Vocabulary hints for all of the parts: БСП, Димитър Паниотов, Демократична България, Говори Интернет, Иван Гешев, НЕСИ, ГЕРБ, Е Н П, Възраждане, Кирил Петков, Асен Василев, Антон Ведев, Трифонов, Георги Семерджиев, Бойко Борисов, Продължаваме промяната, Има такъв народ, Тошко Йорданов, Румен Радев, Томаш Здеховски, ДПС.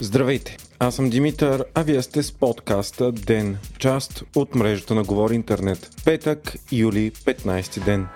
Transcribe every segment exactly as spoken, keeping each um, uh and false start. Здравейте, аз съм Димитър, а вие сте с подкаста ДЕН, част от мрежата на Говори Интернет. Петък, юли, петнайсети ден.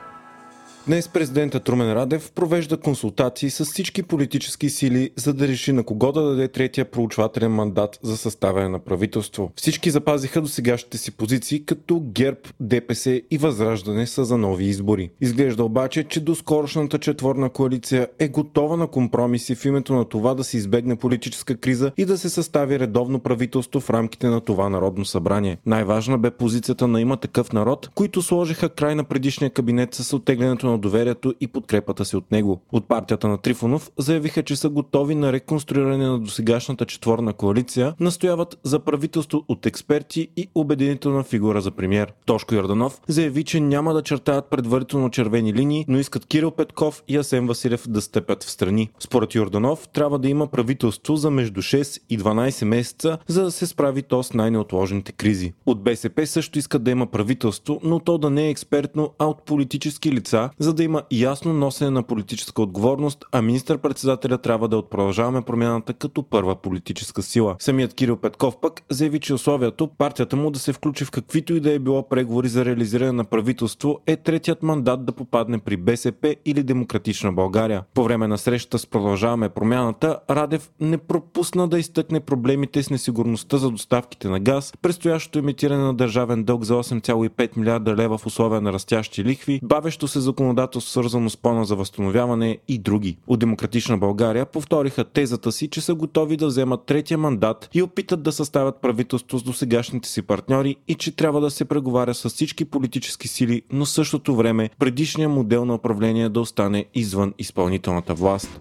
Днес президентът Румен Радев провежда консултации с всички политически сили, за да реши на кого да даде третия проучвателен мандат за съставяне на правителство. Всички запазиха досегашните си позиции, като ГЕРБ, ДПС и Възраждане са за нови избори. Изглежда обаче, че доскорошната четворна коалиция е готова на компромиси в името на това да се избегне политическа криза и да се състави редовно правителство в рамките на това народно събрание. Най-важна бе позицията на Има такъв народ, които сложиха край на предишния кабинет с оттеглянето на доверието и подкрепата си от него. От партията на Трифонов заявиха, че са готови на реконструиране на досегашната четворна коалиция, настояват за правителство от експерти и обединителна фигура за премиер. Тошко Йорданов заяви, че няма да чертаят предварително червени линии, но искат Кирил Петков и Асен Василев да стъпят в страни. Според Йорданов трябва да има правителство за между шест и дванайсет месеца, за да се справи то с най-неотложните кризи. От БСП също искат да има правителство, но то да не е експертно, а от политически лица, за да има ясно носене на политическа отговорност, а министър-председателя трябва да продължаваме промяната като първа политическа сила. Самият Кирил Петков пък заяви, че условието партията му да се включи в каквито и да е било преговори за реализиране на правителство е третият мандат да попадне при БСП или Демократична България. По време на срещата с Продължаваме промяната, Радев не пропусна да изтъкне проблемите с несигурността за доставките на газ, предстоящото емитиране на държавен дълг за осем цяло и пет милиарда лева в условия на растящи лихви, бавещо се законодателство, свързано с плана за възстановяване и други. От Демократична България повториха тезата си, че са готови да вземат третия мандат и опитат да съставят правителство с досегашните си партньори и че трябва да се преговаря с всички политически сили, но в същото време предишният модел на управление да остане извън изпълнителната власт.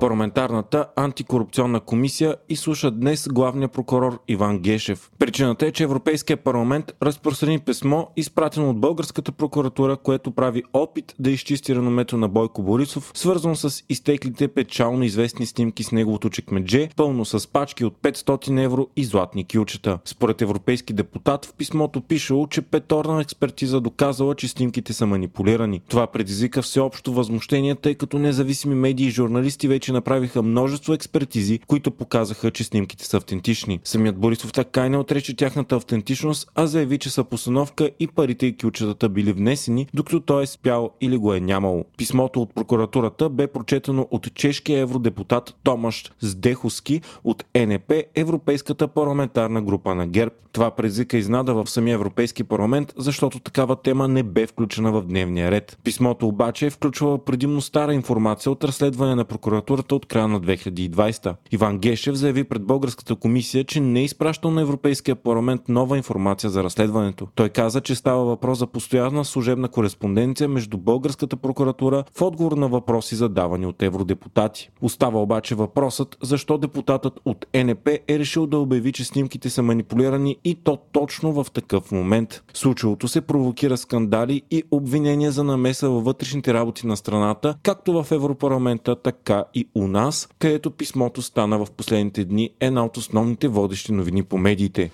Парламентарната антикорупционна комисия изслуша днес главния прокурор Иван Гешев. Причината е, че Европейския парламент разпространи писмо, изпратено от българската прокуратура, което прави опит да изчисти реномето на Бойко Борисов, свързано с изтеклите печално известни снимки с неговото чекмедже, пълно с пачки от петстотин евро и златни кюлчета. Според европейски депутат в писмото пишело, че петорна експертиза доказала, че снимките са манипулирани. Това предизвика всеобщо възмущение, тъй като независими медии и журналисти вече направиха множество експертизи, които показаха, че снимките са автентични. Самият Борисов така не отрече тяхната автентичност, а заяви, че са постановка и парите и кючетата били внесени, докато той е спял или го е нямало. Писмото от прокуратурата бе прочетено от чешкия евродепутат Томаш Здеховски от Е Н П, Европейската парламентарна група на ГЕРБ. Това предизвика изненада в самия Европейски парламент, защото такава тема не бе включена в дневния ред. Писмото обаче е включвало предимно стара информация от разследване на прокуратура от края на две хиляди и двайсета. Иван Гешев заяви пред българската комисия, че не е изпращал на Европейския парламент нова информация за разследването. Той каза, че става въпрос за постоянна служебна кореспонденция между българската прокуратура в отговор на въпроси, задавани от евродепутати. Остава обаче въпросът, защо депутатът от Е Н П е решил да обяви, че снимките са манипулирани и то точно в такъв момент. Случилото се провокира скандали и обвинения за намеса във вътрешните работи на страната, както в Европарламента, така и у нас, където писмото стана в последните дни една от основните водещи новини по медиите.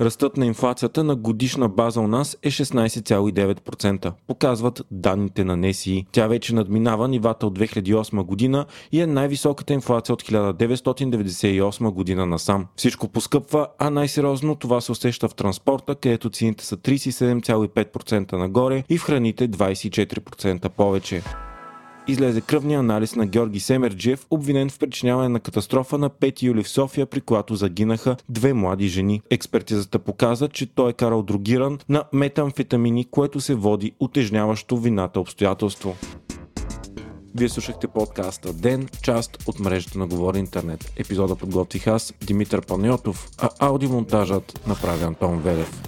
Ръстът на инфлацията на годишна база у нас е шестнайсет цяло и девет процента, показват данните на НЕСИ. Тя вече надминава нивата от две хиляди и осма година и е най-високата инфлация от хиляда деветстотин деветдесет и осма година насам. Всичко поскъпва, а най-сериозно това се усеща в транспорта, където цените са трийсет и седем цяло и пет процента нагоре и в храните двайсет и четири процента повече. Излезе кръвния анализ на Георги Семерджиев, обвинен в причиняване на катастрофа на пети юли в София, при която загинаха две млади жени. Експертизата показа, че той е карал дрогиран на метамфетамини, което се води утежняващо вината обстоятелство. Вие слушахте подкаста ДЕН, част от мрежата на Говори Интернет. Епизода подготвих аз, Димитър Паниотов, а аудиомонтажът направи Антон Ведев.